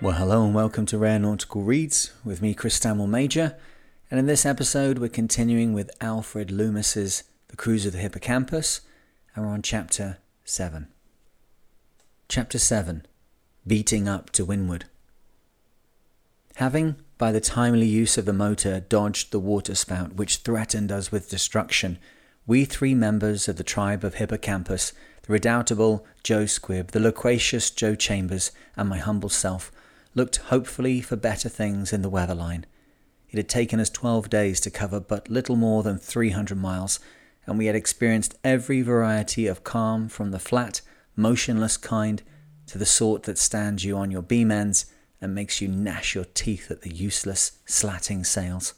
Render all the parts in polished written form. Well, hello and welcome to Rare Nautical Reads with me, Chris Stanmore-Major, and in this episode we're continuing with Alfred Loomis's The Cruise of the Hippocampus, and we're on Chapter 7. Chapter 7, Beating Up to Windward. Having, by the timely use of the motor, dodged the waterspout which threatened us with destruction, we three members of the tribe of Hippocampus, the redoubtable Joe Squibb, the loquacious Joe Chambers, and my humble self, looked hopefully for better things in the weather line. It had taken us 12 days to cover but little more than 300 miles, and we had experienced every variety of calm from the flat, motionless kind to the sort that stands you on your beam ends and makes you gnash your teeth at the useless, slatting sails.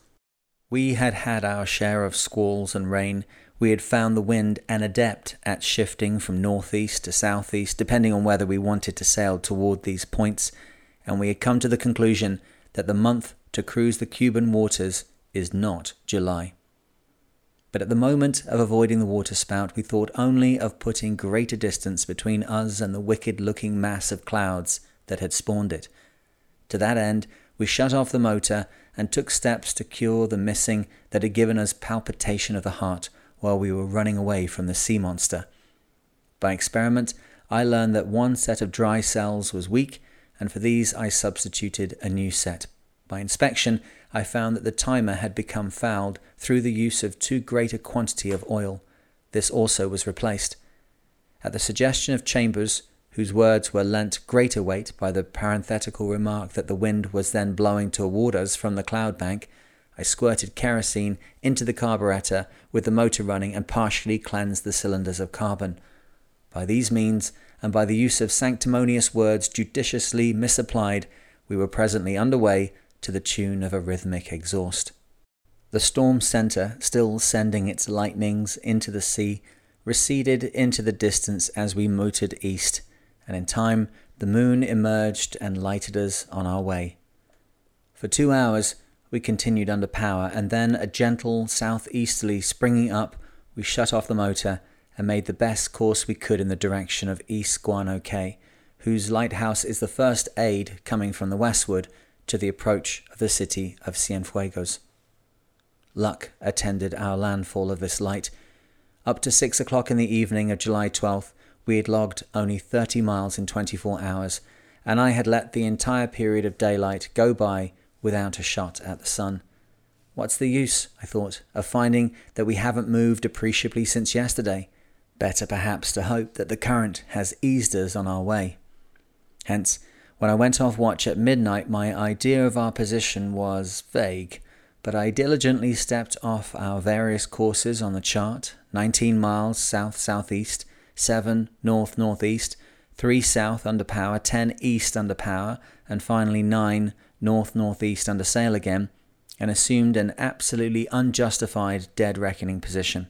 We had had our share of squalls and rain. We had found the wind an adept at shifting from northeast to southeast, depending on whether we wanted to sail toward these points, and we had come to the conclusion that the month to cruise the Cuban waters is not July. But at the moment of avoiding the waterspout, we thought only of putting greater distance between us and the wicked-looking mass of clouds that had spawned it. To that end, we shut off the motor and took steps to cure the missing that had given us palpitation of the heart while we were running away from the sea monster. By experiment, I learned that one set of dry cells was weak, and for these I substituted a new set. By inspection, I found that the timer had become fouled through the use of too great a quantity of oil. This also was replaced. At the suggestion of Chambers, whose words were lent greater weight by the parenthetical remark that the wind was then blowing toward us from the cloud bank, I squirted kerosene into the carburetor with the motor running and partially cleansed the cylinders of carbon. By these means, and by the use of sanctimonious words judiciously misapplied, we were presently underway to the tune of a rhythmic exhaust. The storm centre, still sending its lightnings into the sea, receded into the distance as we motored east, and in time the moon emerged and lighted us on our way. For 2 hours we continued under power, and then a gentle southeasterly springing up, we shut off the motor and made the best course we could in the direction of East Guano Cay, whose lighthouse is the first aid coming from the westward to the approach of the city of Cienfuegos. Luck attended our landfall of this light. Up to 6 o'clock in the evening of July 12th, we had logged only 30 miles in 24 hours, and I had let the entire period of daylight go by without a shot at the sun. What's the use, I thought, of finding that we haven't moved appreciably since yesterday? Better perhaps to hope that the current has eased us on our way. Hence, when I went off watch at midnight, my idea of our position was vague, but I diligently stepped off our various courses on the chart: 19 miles south-southeast, 7 north-northeast, 3 south under power, 10 east under power, and finally 9 north-northeast under sail again, and assumed an absolutely unjustified dead-reckoning position.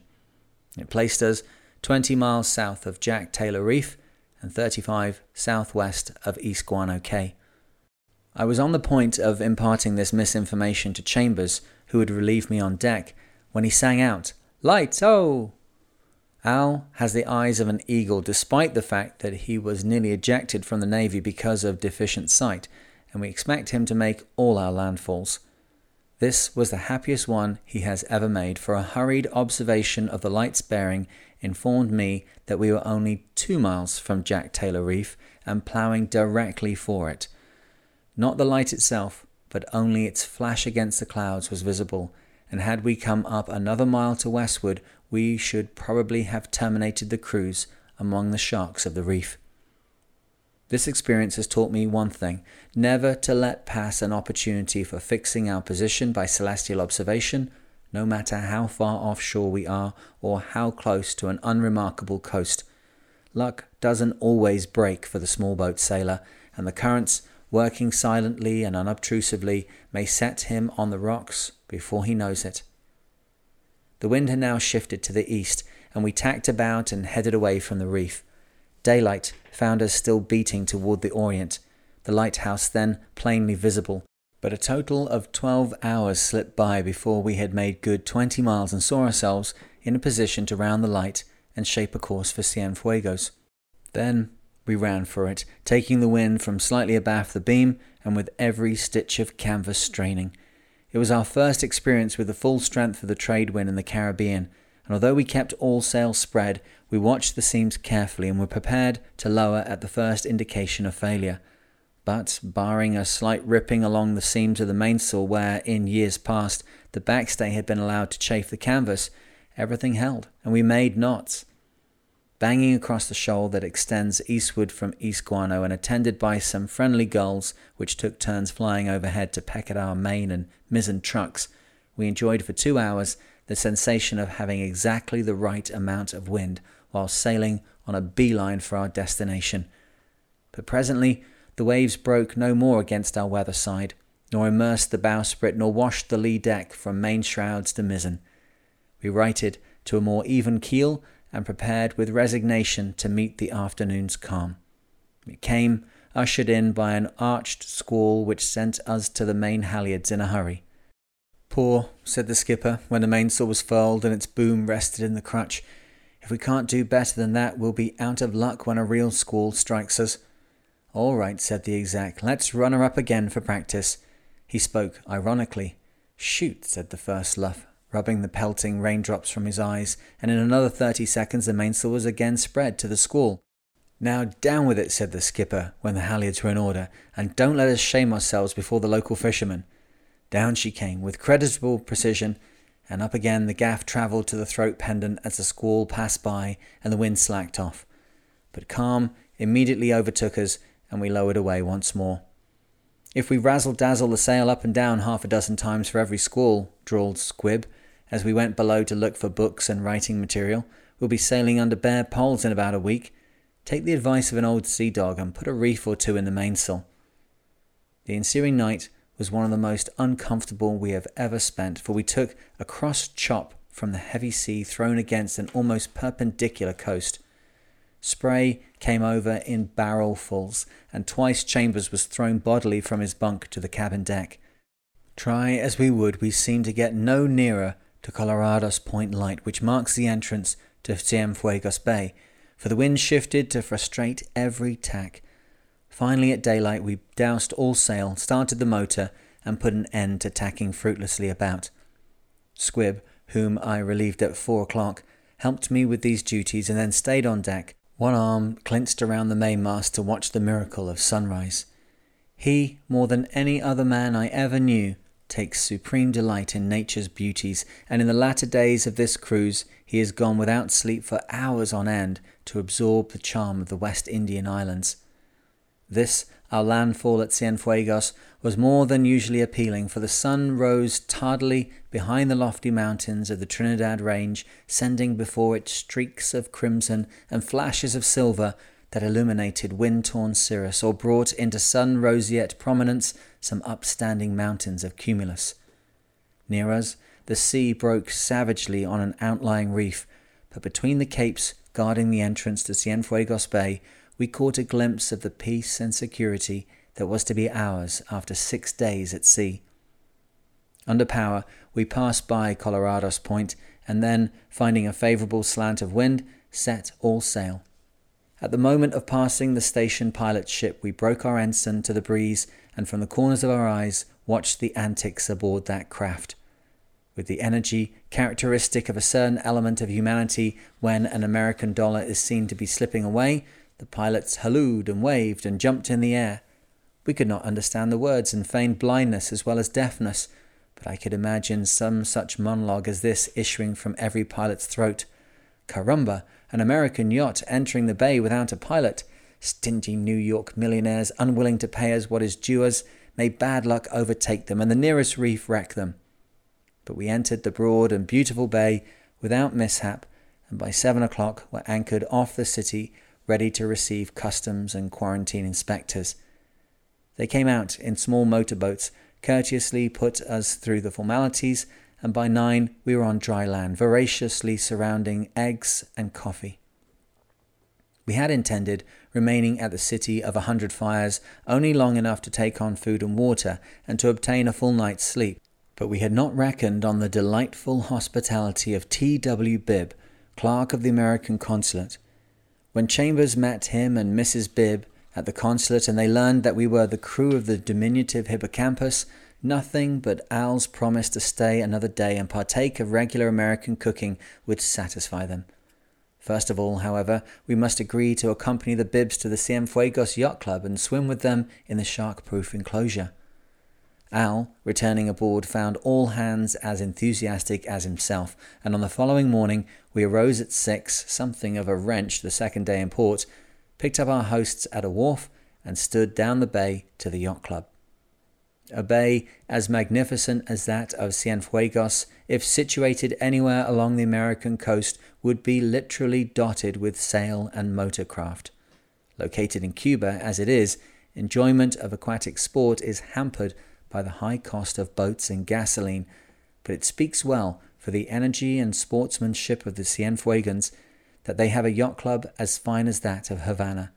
It placed us 20 miles south of Jack Taylor Reef and 35 southwest of East Guano Cay. I was on the point of imparting this misinformation to Chambers, who had relieved me on deck, when he sang out, "Lights, oh!" Al has the eyes of an eagle, despite the fact that he was nearly ejected from the Navy because of deficient sight, and we expect him to make all our landfalls. This was the happiest one he has ever made, for a hurried observation of the light's bearing informed me that we were only 2 miles from Jack Taylor Reef and ploughing directly for it. Not the light itself, but only its flash against the clouds was visible, and had we come up another mile to westward, we should probably have terminated the cruise among the sharks of the reef. This experience has taught me one thing: never to let pass an opportunity for fixing our position by celestial observation, no matter how far offshore we are or how close to an unremarkable coast. Luck doesn't always break for the small boat sailor, and the currents, working silently and unobtrusively, may set him on the rocks before he knows it. The wind had now shifted to the east, and we tacked about and headed away from the reef. Daylight found us still beating toward the orient, the lighthouse then plainly visible, but a total of 12 hours slipped by before we had made good 20 miles and saw ourselves in a position to round the light and shape a course for Cienfuegos. Then We ran for it, taking the wind from slightly abaft the beam and with every stitch of canvas straining. It was our first experience with the full strength of the trade wind in the Caribbean, and although we kept all sail spread, we watched the seams carefully and were prepared to lower at the first indication of failure. But, barring a slight ripping along the seams of the mainsail where, in years past, the backstay had been allowed to chafe the canvas, everything held, and we made knots. Banging across the shoal that extends eastward from East Guano and attended by some friendly gulls which took turns flying overhead to peck at our main and mizzen trucks, we enjoyed for 2 hours the sensation of having exactly the right amount of wind while sailing on a beeline for our destination. But presently the waves broke no more against our weather side, nor immersed the bowsprit, nor washed the lee deck from main shrouds to mizzen. We righted to a more even keel and prepared with resignation to meet the afternoon's calm. It came, ushered in by an arched squall which sent us to the main halyards in a hurry. "Poor," said the skipper, when the mainsail was furled and its boom rested in the crutch. "If we can't do better than that, we'll be out of luck when a real squall strikes us." "All right," said the exec, "let's run her up again for practice." He spoke ironically. "Shoot," said the first luff, rubbing the pelting raindrops from his eyes, and in another 30 seconds the mainsail was again spread to the squall. "Now down with it," said the skipper, when the halyards were in order, "and don't let us shame ourselves before the local fishermen." Down she came, with creditable precision, and up again the gaff travelled to the throat pendant as the squall passed by and the wind slacked off. But calm immediately overtook us, and we lowered away once more. "If we razzle-dazzle the sail up and down 6 for every squall," drawled Squibb, as we went below to look for books and writing material, "we'll be sailing under bare poles in about a week. Take the advice of an old sea dog and put a reef or two in the mainsail." The ensuing night was one of the most uncomfortable we have ever spent, for we took a cross-chop from the heavy sea thrown against an almost perpendicular coast. Spray came over in barrelfuls, and twice Chambers was thrown bodily from his bunk to the cabin deck. Try as we would, we seemed to get no nearer to Colorado's Point Light, which marks the entrance to Cienfuegos Bay, for the wind shifted to frustrate every tack. Finally, at daylight, we doused all sail, started the motor, and put an end to tacking fruitlessly about. Squibb, whom I relieved at 4 o'clock, helped me with these duties and then stayed on deck, one arm clinched around the mainmast to watch the miracle of sunrise. He, more than any other man I ever knew, takes supreme delight in nature's beauties, and in the latter days of this cruise he has gone without sleep for hours on end to absorb the charm of the West Indian Islands. This, our landfall at Cienfuegos, was more than usually appealing, for the sun rose tardily behind the lofty mountains of the Trinidad range, sending before it streaks of crimson and flashes of silver that illuminated wind-torn cirrus or brought into sun-roseate prominence some upstanding mountains of cumulus. Near us, the sea broke savagely on an outlying reef, but between the capes guarding the entrance to Cienfuegos Bay, we caught a glimpse of the peace and security that was to be ours after 6 days at sea. Under power, we passed by Colorado's Point, and then, finding a favourable slant of wind, set all sail. At the moment of passing the station pilot's ship, we broke our ensign to the breeze and from the corners of our eyes watched the antics aboard that craft. With the energy characteristic of a certain element of humanity when an American dollar is seen to be slipping away, the pilots hallooed and waved and jumped in the air. We could not understand the words and feigned blindness as well as deafness, but I could imagine some such monologue as this issuing from every pilot's throat. "Caramba! An American yacht entering the bay without a pilot. Stingy New York millionaires, unwilling to pay us what is due us, may bad luck overtake them and the nearest reef wreck them." But we entered the broad and beautiful bay without mishap, and by 7 o'clock were anchored off the city, ready to receive customs and quarantine inspectors. They came out in small motorboats, courteously put us through the formalities, and by 9 we were on dry land, voraciously surrounding eggs and coffee. We had intended remaining at the City of 100 Fires only long enough to take on food and water and to obtain a full night's sleep, but we had not reckoned on the delightful hospitality of T. W. Bibb, clerk of the American Consulate. when Chambers met him and Mrs. Bibb at the consulate and they learned that we were the crew of the diminutive Hippocampus, nothing but Al's promise to stay another day and partake of regular American cooking would satisfy them. First of all, however, we must agree to accompany the Bibbs to the Cienfuegos Yacht Club and swim with them in the shark-proof enclosure. Al, returning aboard, found all hands as enthusiastic as himself, and on the following morning we arose at 6, something of a wrench the second day in port, picked up our hosts at a wharf, and stood down the bay to the yacht club. A bay as magnificent as that of Cienfuegos, if situated anywhere along the American coast, would be literally dotted with sail and motor craft. Located in Cuba as it is, enjoyment of aquatic sport is hampered by the high cost of boats and gasoline, but it speaks well for the energy and sportsmanship of the Cienfuegans that they have a yacht club as fine as that of Havana.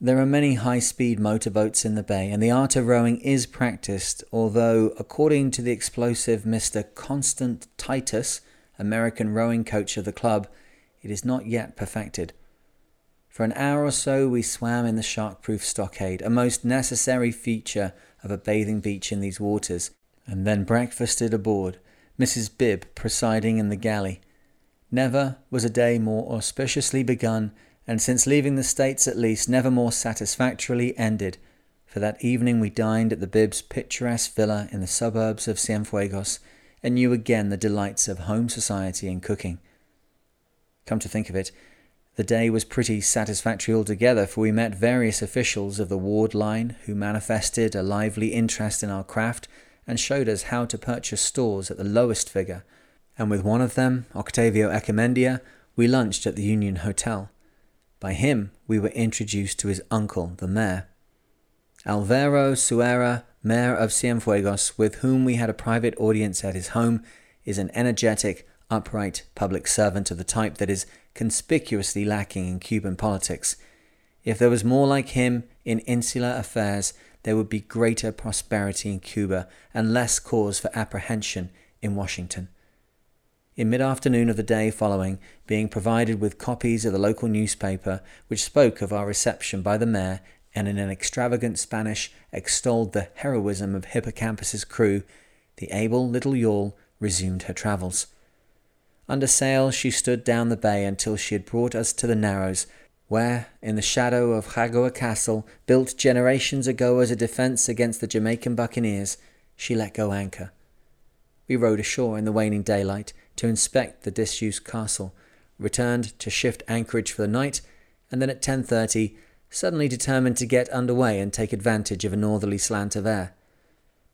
There are many high-speed motorboats in the bay, and the art of rowing is practiced, although, according to the explosive Mr. Constant Titus, American rowing coach of the club, it is not yet perfected. For an hour or so we swam in the shark-proof stockade, a most necessary feature of a bathing beach in these waters, and then breakfasted aboard, Mrs. Bibb presiding in the galley. Never was a day more auspiciously begun, and since leaving the States at least, never more satisfactorily ended, for that evening we dined at the Bibbs' picturesque villa in the suburbs of Cienfuegos, and knew again the delights of home society and cooking. Come to think of it, the day was pretty satisfactory altogether, for we met various officials of the Ward Line who manifested a lively interest in our craft and showed us how to purchase stores at the lowest figure, and with one of them, Octavio Echemendia, we lunched at the Union Hotel. By him, we were introduced to his uncle, the mayor. Alvaro Suera, mayor of Cienfuegos, with whom we had a private audience at his home, is an energetic, upright public servant of the type that is conspicuously lacking in Cuban politics. If there was more like him in insular affairs, there would be greater prosperity in Cuba and less cause for apprehension in Washington. In mid-afternoon of the day following, being provided with copies of the local newspaper, which spoke of our reception by the mayor and in an extravagant Spanish extolled the heroism of Hippocampus's crew, the able little yawl resumed her travels. Under sail she stood down the bay until she had brought us to the Narrows, where, in the shadow of Hagoa Castle, built generations ago as a defence against the Jamaican buccaneers, she let go anchor. We rowed ashore in the waning daylight to inspect the disused castle, returned to shift anchorage for the night, and then at 10:30 suddenly determined to get underway and take advantage of a northerly slant of air.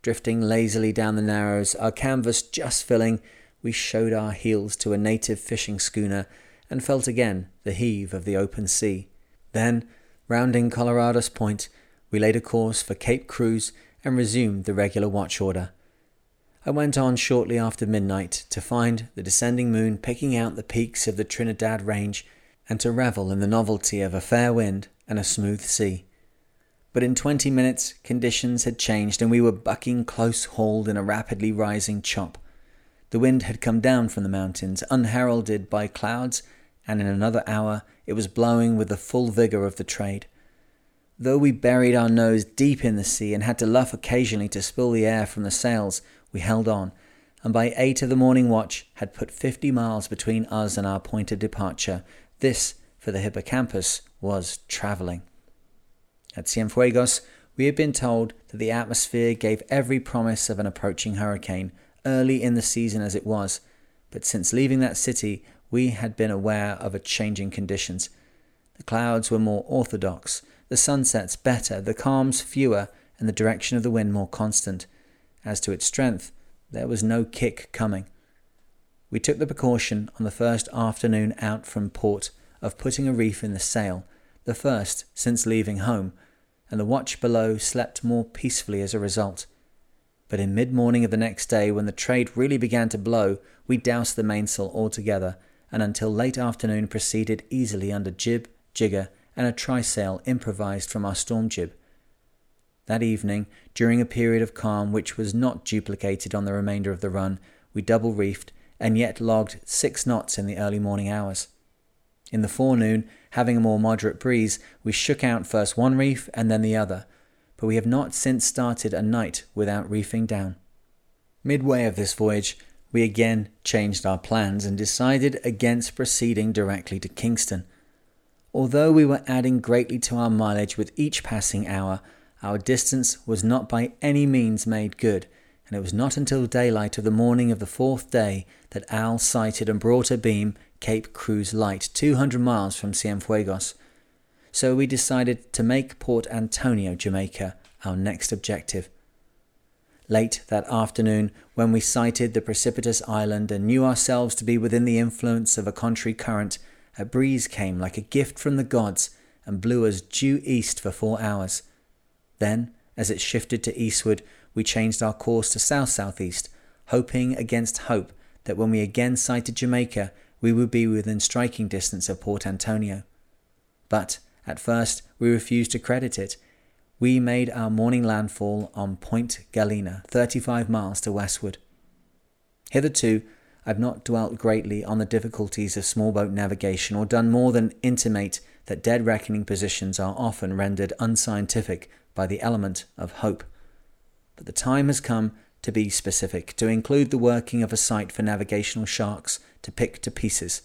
Drifting lazily down the Narrows, our canvas just filling, we showed our heels to a native fishing schooner and felt again the heave of the open sea. Then, rounding Colorado's Point, we laid a course for Cape Cruz and resumed the regular watch order. I went on shortly after midnight to find the descending moon picking out the peaks of the Trinidad Range and to revel in the novelty of a fair wind and a smooth sea. But in 20 minutes conditions had changed and we were bucking close-hauled in a rapidly rising chop. The wind had come down from the mountains, unheralded by clouds, and in another hour it was blowing with the full vigour of the trade. Though we buried our nose deep in the sea and had to luff occasionally to spill the air from the sails, we held on, and by 8 of the morning watch had put 50 miles between us and our point of departure. This, for the Hippocampus, was travelling. At Cienfuegos, we had been told that the atmosphere gave every promise of an approaching hurricane, early in the season as it was, but since leaving that city, we had been aware of a change in conditions. The clouds were more orthodox, the sunsets better, the calms fewer, and the direction of the wind more constant. As to its strength, there was no kick coming. We took the precaution on the first afternoon out from port of putting a reef in the sail, the first since leaving home, and the watch below slept more peacefully as a result. But in mid-morning of the next day, when the trade really began to blow, we doused the mainsail altogether, and until late afternoon proceeded easily under jib, jigger, and a trysail improvised from our storm jib. That evening, during a period of calm which was not duplicated on the remainder of the run, we double-reefed and yet logged 6 knots in the early morning hours. In the forenoon, having a more moderate breeze, we shook out first one reef and then the other, but we have not since started a night without reefing down. Midway of this voyage, we again changed our plans and decided against proceeding directly to Kingston. Although we were adding greatly to our mileage with each passing hour, our distance was not by any means made good, and it was not until daylight of the morning of the fourth day that Al sighted and brought abeam Cape Cruz Light, 200 miles from Cienfuegos. So we decided to make Port Antonio, Jamaica, our next objective. Late that afternoon, when we sighted the precipitous island and knew ourselves to be within the influence of a contrary current, a breeze came like a gift from the gods and blew us due east for 4 hours. Then, as it shifted to eastward, we changed our course to south-southeast, hoping against hope that when we again sighted Jamaica, we would be within striking distance of Port Antonio. But, at first, we refused to credit it. We made our morning landfall on Point Galena, 35 miles to westward. Hitherto, I've not dwelt greatly on the difficulties of small boat navigation or done more than intimate that dead reckoning positions are often rendered unscientific by the element of hope. But the time has come to be specific, to include the working of a site for navigational sharks to pick to pieces.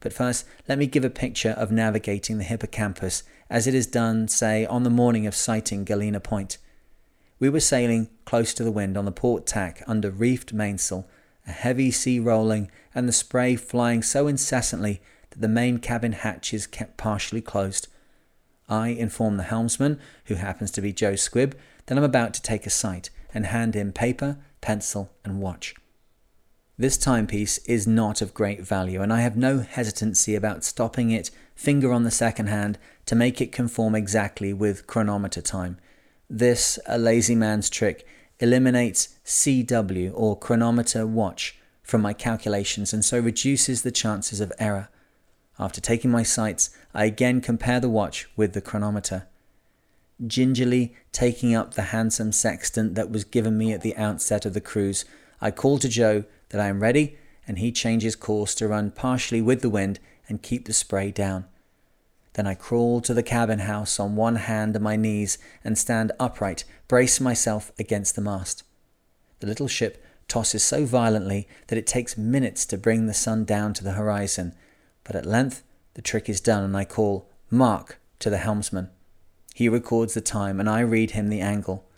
But first, let me give a picture of navigating the hippocampus as it is done, say, on the morning of sighting Galena Point. We were sailing close to the wind on the port tack under reefed mainsail, a heavy sea rolling and the spray flying so incessantly that the main cabin hatches kept partially closed. I inform the helmsman, who happens to be Joe Squibb, that I'm about to take a sight and hand him paper, pencil and watch. This timepiece is not of great value and I have no hesitancy about stopping it, finger on the second hand, to make it conform exactly with chronometer time. This, a lazy man's trick, eliminates CW or chronometer watch from my calculations and so reduces the chances of error. After taking my sights, I again compare the watch with the chronometer. Gingerly taking up the handsome sextant that was given me at the outset of the cruise, I call to Joe that I am ready, and he changes course to run partially with the wind and keep the spray down. Then I crawl to the cabin house on one hand and my knees and stand upright, brace myself against the mast. The little ship tosses so violently that it takes minutes to bring the sun down to the horizon, but at length the trick is done and I call "Mark" to the helmsman. He records the time and I read him the angle.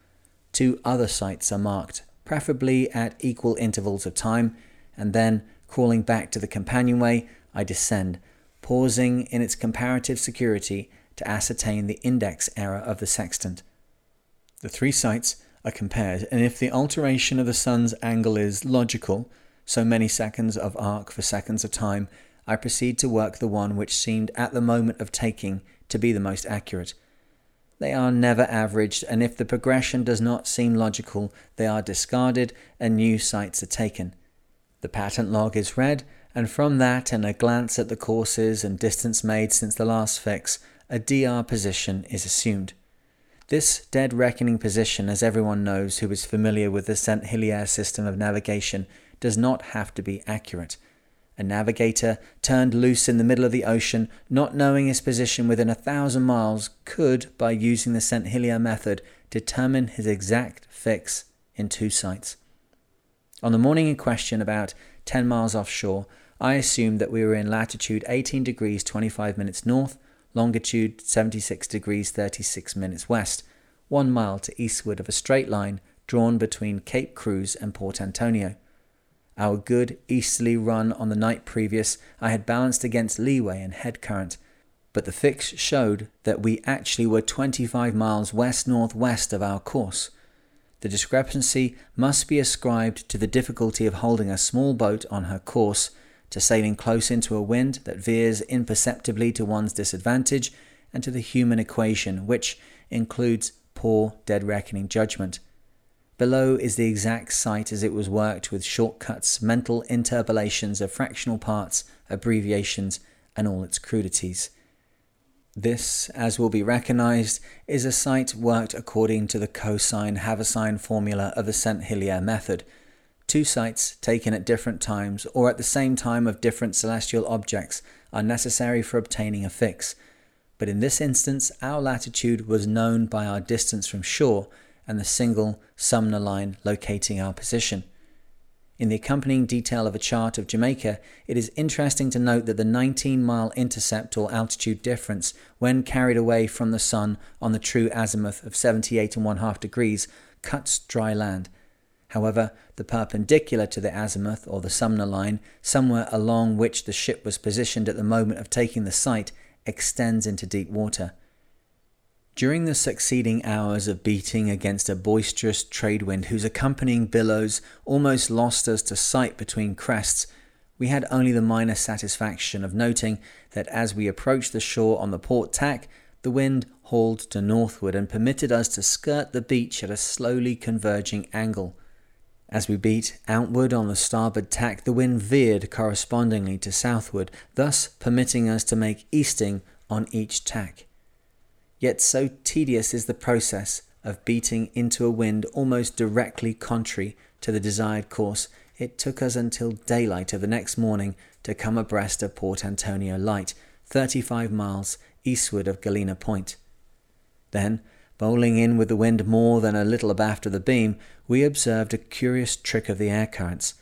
2 other sights are marked, preferably at equal intervals of time, and then, crawling back to the companionway, I descend, pausing in its comparative security to ascertain the index error of the sextant. The 3 sights are compared, and if the alteration of the sun's angle is logical, so many seconds of arc for seconds of time, I proceed to work the one which seemed at the moment of taking to be the most accurate. They are never averaged, and if the progression does not seem logical, they are discarded and new sights are taken. The patent log is read, and from that and a glance at the courses and distance made since the last fix, a DR position is assumed. This dead reckoning position, as everyone knows who is familiar with the Saint-Hilaire system of navigation, does not have to be accurate. A navigator turned loose in the middle of the ocean, not knowing his position within 1,000 miles, could, by using the Saint-Hilaire method, determine his exact fix in 2 sights. On the morning in question, about 10 miles offshore, I assumed that we were in latitude 18 degrees 25 minutes north, longitude 76 degrees 36 minutes west, 1 mile to eastward of a straight line drawn between Cape Cruz and Port Antonio. Our good easterly run on the night previous, I had balanced against leeway and head current, but the fix showed that we actually were 25 miles west-northwest of our course. The discrepancy must be ascribed to the difficulty of holding a small boat on her course, to sailing close into a wind that veers imperceptibly to one's disadvantage, and to the human equation, which includes poor dead-reckoning judgment. Below is the exact site as it was worked with shortcuts, mental interpolations of fractional parts, abbreviations, and all its crudities. This, as will be recognized, is a site worked according to the cosine-haversine formula of the Saint-Hilaire method. Two sights taken at different times or at the same time of different celestial objects are necessary for obtaining a fix, but in this instance our latitude was known by our distance from shore and the single Sumner line locating our position. In the accompanying detail of a chart of Jamaica, it is interesting to note that the 19-mile intercept or altitude difference, when carried away from the sun on the true azimuth of 78 1/2 degrees, cuts dry land. However, the perpendicular to the azimuth or the Sumner line, somewhere along which the ship was positioned at the moment of taking the sight, extends into deep water. During the succeeding hours of beating against a boisterous trade wind whose accompanying billows almost lost us to sight between crests, we had only the minor satisfaction of noting that as we approached the shore on the port tack, the wind hauled to northward and permitted us to skirt the beach at a slowly converging angle. As we beat outward on the starboard tack, the wind veered correspondingly to southward, thus permitting us to make easting on each tack. Yet so tedious is the process of beating into a wind almost directly contrary to the desired course, it took us until daylight of the next morning to come abreast of Port Antonio Light, 35 miles eastward of Galena Point. Then, bowling in with the wind more than a little abaft of the beam, we observed a curious trick of the air currents.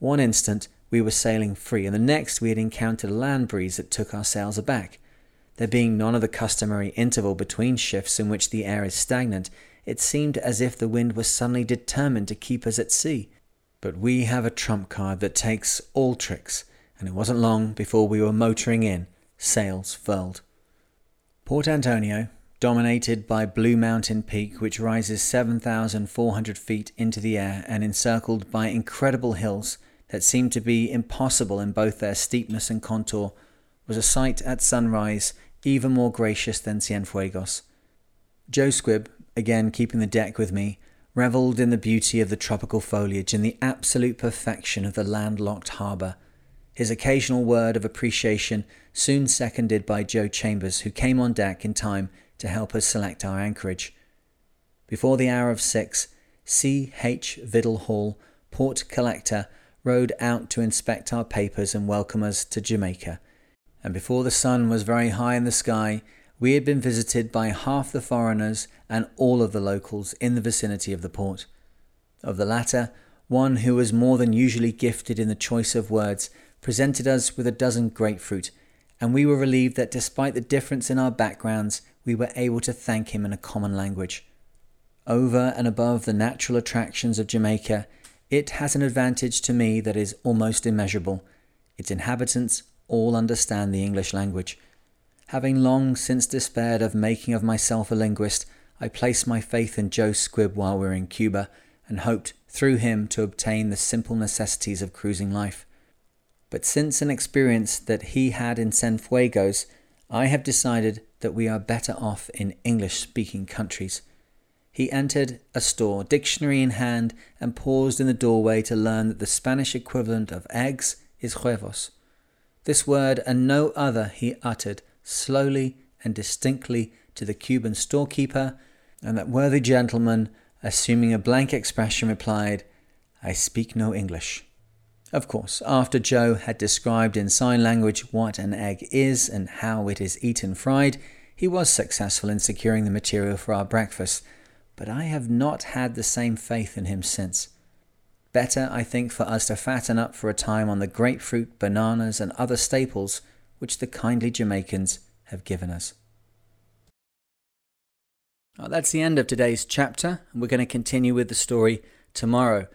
One instant we were sailing free, and the next we had encountered a land breeze that took our sails aback. There being none of the customary interval between shifts in which the air is stagnant, it seemed as if the wind was suddenly determined to keep us at sea. But we have a trump card that takes all tricks, and it wasn't long before we were motoring in, sails furled. Port Antonio, dominated by Blue Mountain Peak, which rises 7,400 feet into the air and encircled by incredible hills that seem to be impossible in both their steepness and contour, was a sight at sunrise even more gracious than Cienfuegos. Joe Squibb, again keeping the deck with me, revelled in the beauty of the tropical foliage and the absolute perfection of the landlocked harbour. His occasional word of appreciation soon seconded by Joe Chambers, who came on deck in time to help us select our anchorage. Before the hour of 6, C. H. Vidal Hall, Port Collector, rowed out to inspect our papers and welcome us to Jamaica. And before the sun was very high in the sky, we had been visited by half the foreigners and all of the locals in the vicinity of the port. Of the latter, one who was more than usually gifted in the choice of words presented us with a dozen grapefruit, and we were relieved that despite the difference in our backgrounds, we were able to thank him in a common language. Over and above the natural attractions of Jamaica, it has an advantage to me that is almost immeasurable. Its inhabitants all understand the English language. Having long since despaired of making of myself a linguist, I placed my faith in Joe Squibb while we were in Cuba, and hoped through him to obtain the simple necessities of cruising life. But since an experience that he had in Cienfuegos, I have decided that we are better off in English-speaking countries. He entered a store, dictionary in hand, and paused in the doorway to learn that the Spanish equivalent of eggs is huevos. This word and no other he uttered slowly and distinctly to the Cuban storekeeper, and that worthy gentleman, assuming a blank expression, replied, "I speak no English." Of course, after Joe had described in sign language what an egg is and how it is eaten fried, he was successful in securing the material for our breakfast, but I have not had the same faith in him since. Better, I think, for us to fatten up for a time on the grapefruit, bananas, and other staples which the kindly Jamaicans have given us. Well, that's the end of today's chapter, and we're going to continue with the story tomorrow.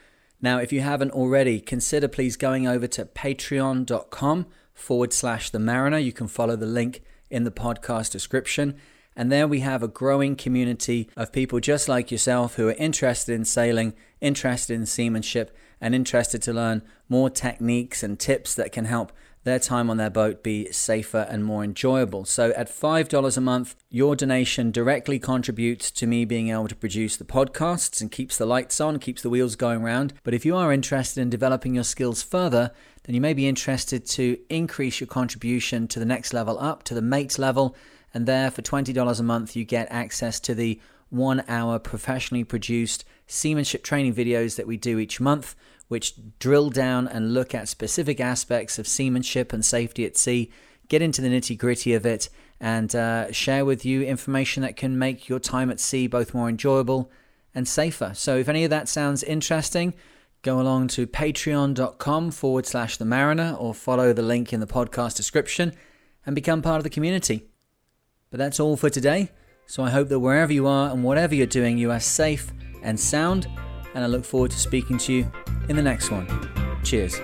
Now, if you haven't already, consider please going over to patreon.com/themariner. You can follow the link in the podcast description. And there we have a growing community of people just like yourself who are interested in sailing, interested in seamanship, and interested to learn more techniques and tips that can help their time on their boat be safer and more enjoyable. So at $5 a month, your donation directly contributes to me being able to produce the podcasts and keeps the lights on, keeps the wheels going round. But if you are interested in developing your skills further, then you may be interested to increase your contribution to the next level up, to the mate level. And there, for $20 a month, you get access to the 1-hour professionally produced seamanship training videos that we do each month, which drill down and look at specific aspects of seamanship and safety at sea, get into the nitty-gritty of it, and share with you information that can make your time at sea both more enjoyable and safer. So if any of that sounds interesting, go along to patreon.com/themariner or follow the link in the podcast description and become part of the community. But that's all for today. So I hope that wherever you are and whatever you're doing, you are safe and sound, and I look forward to speaking to you in the next one. Cheers.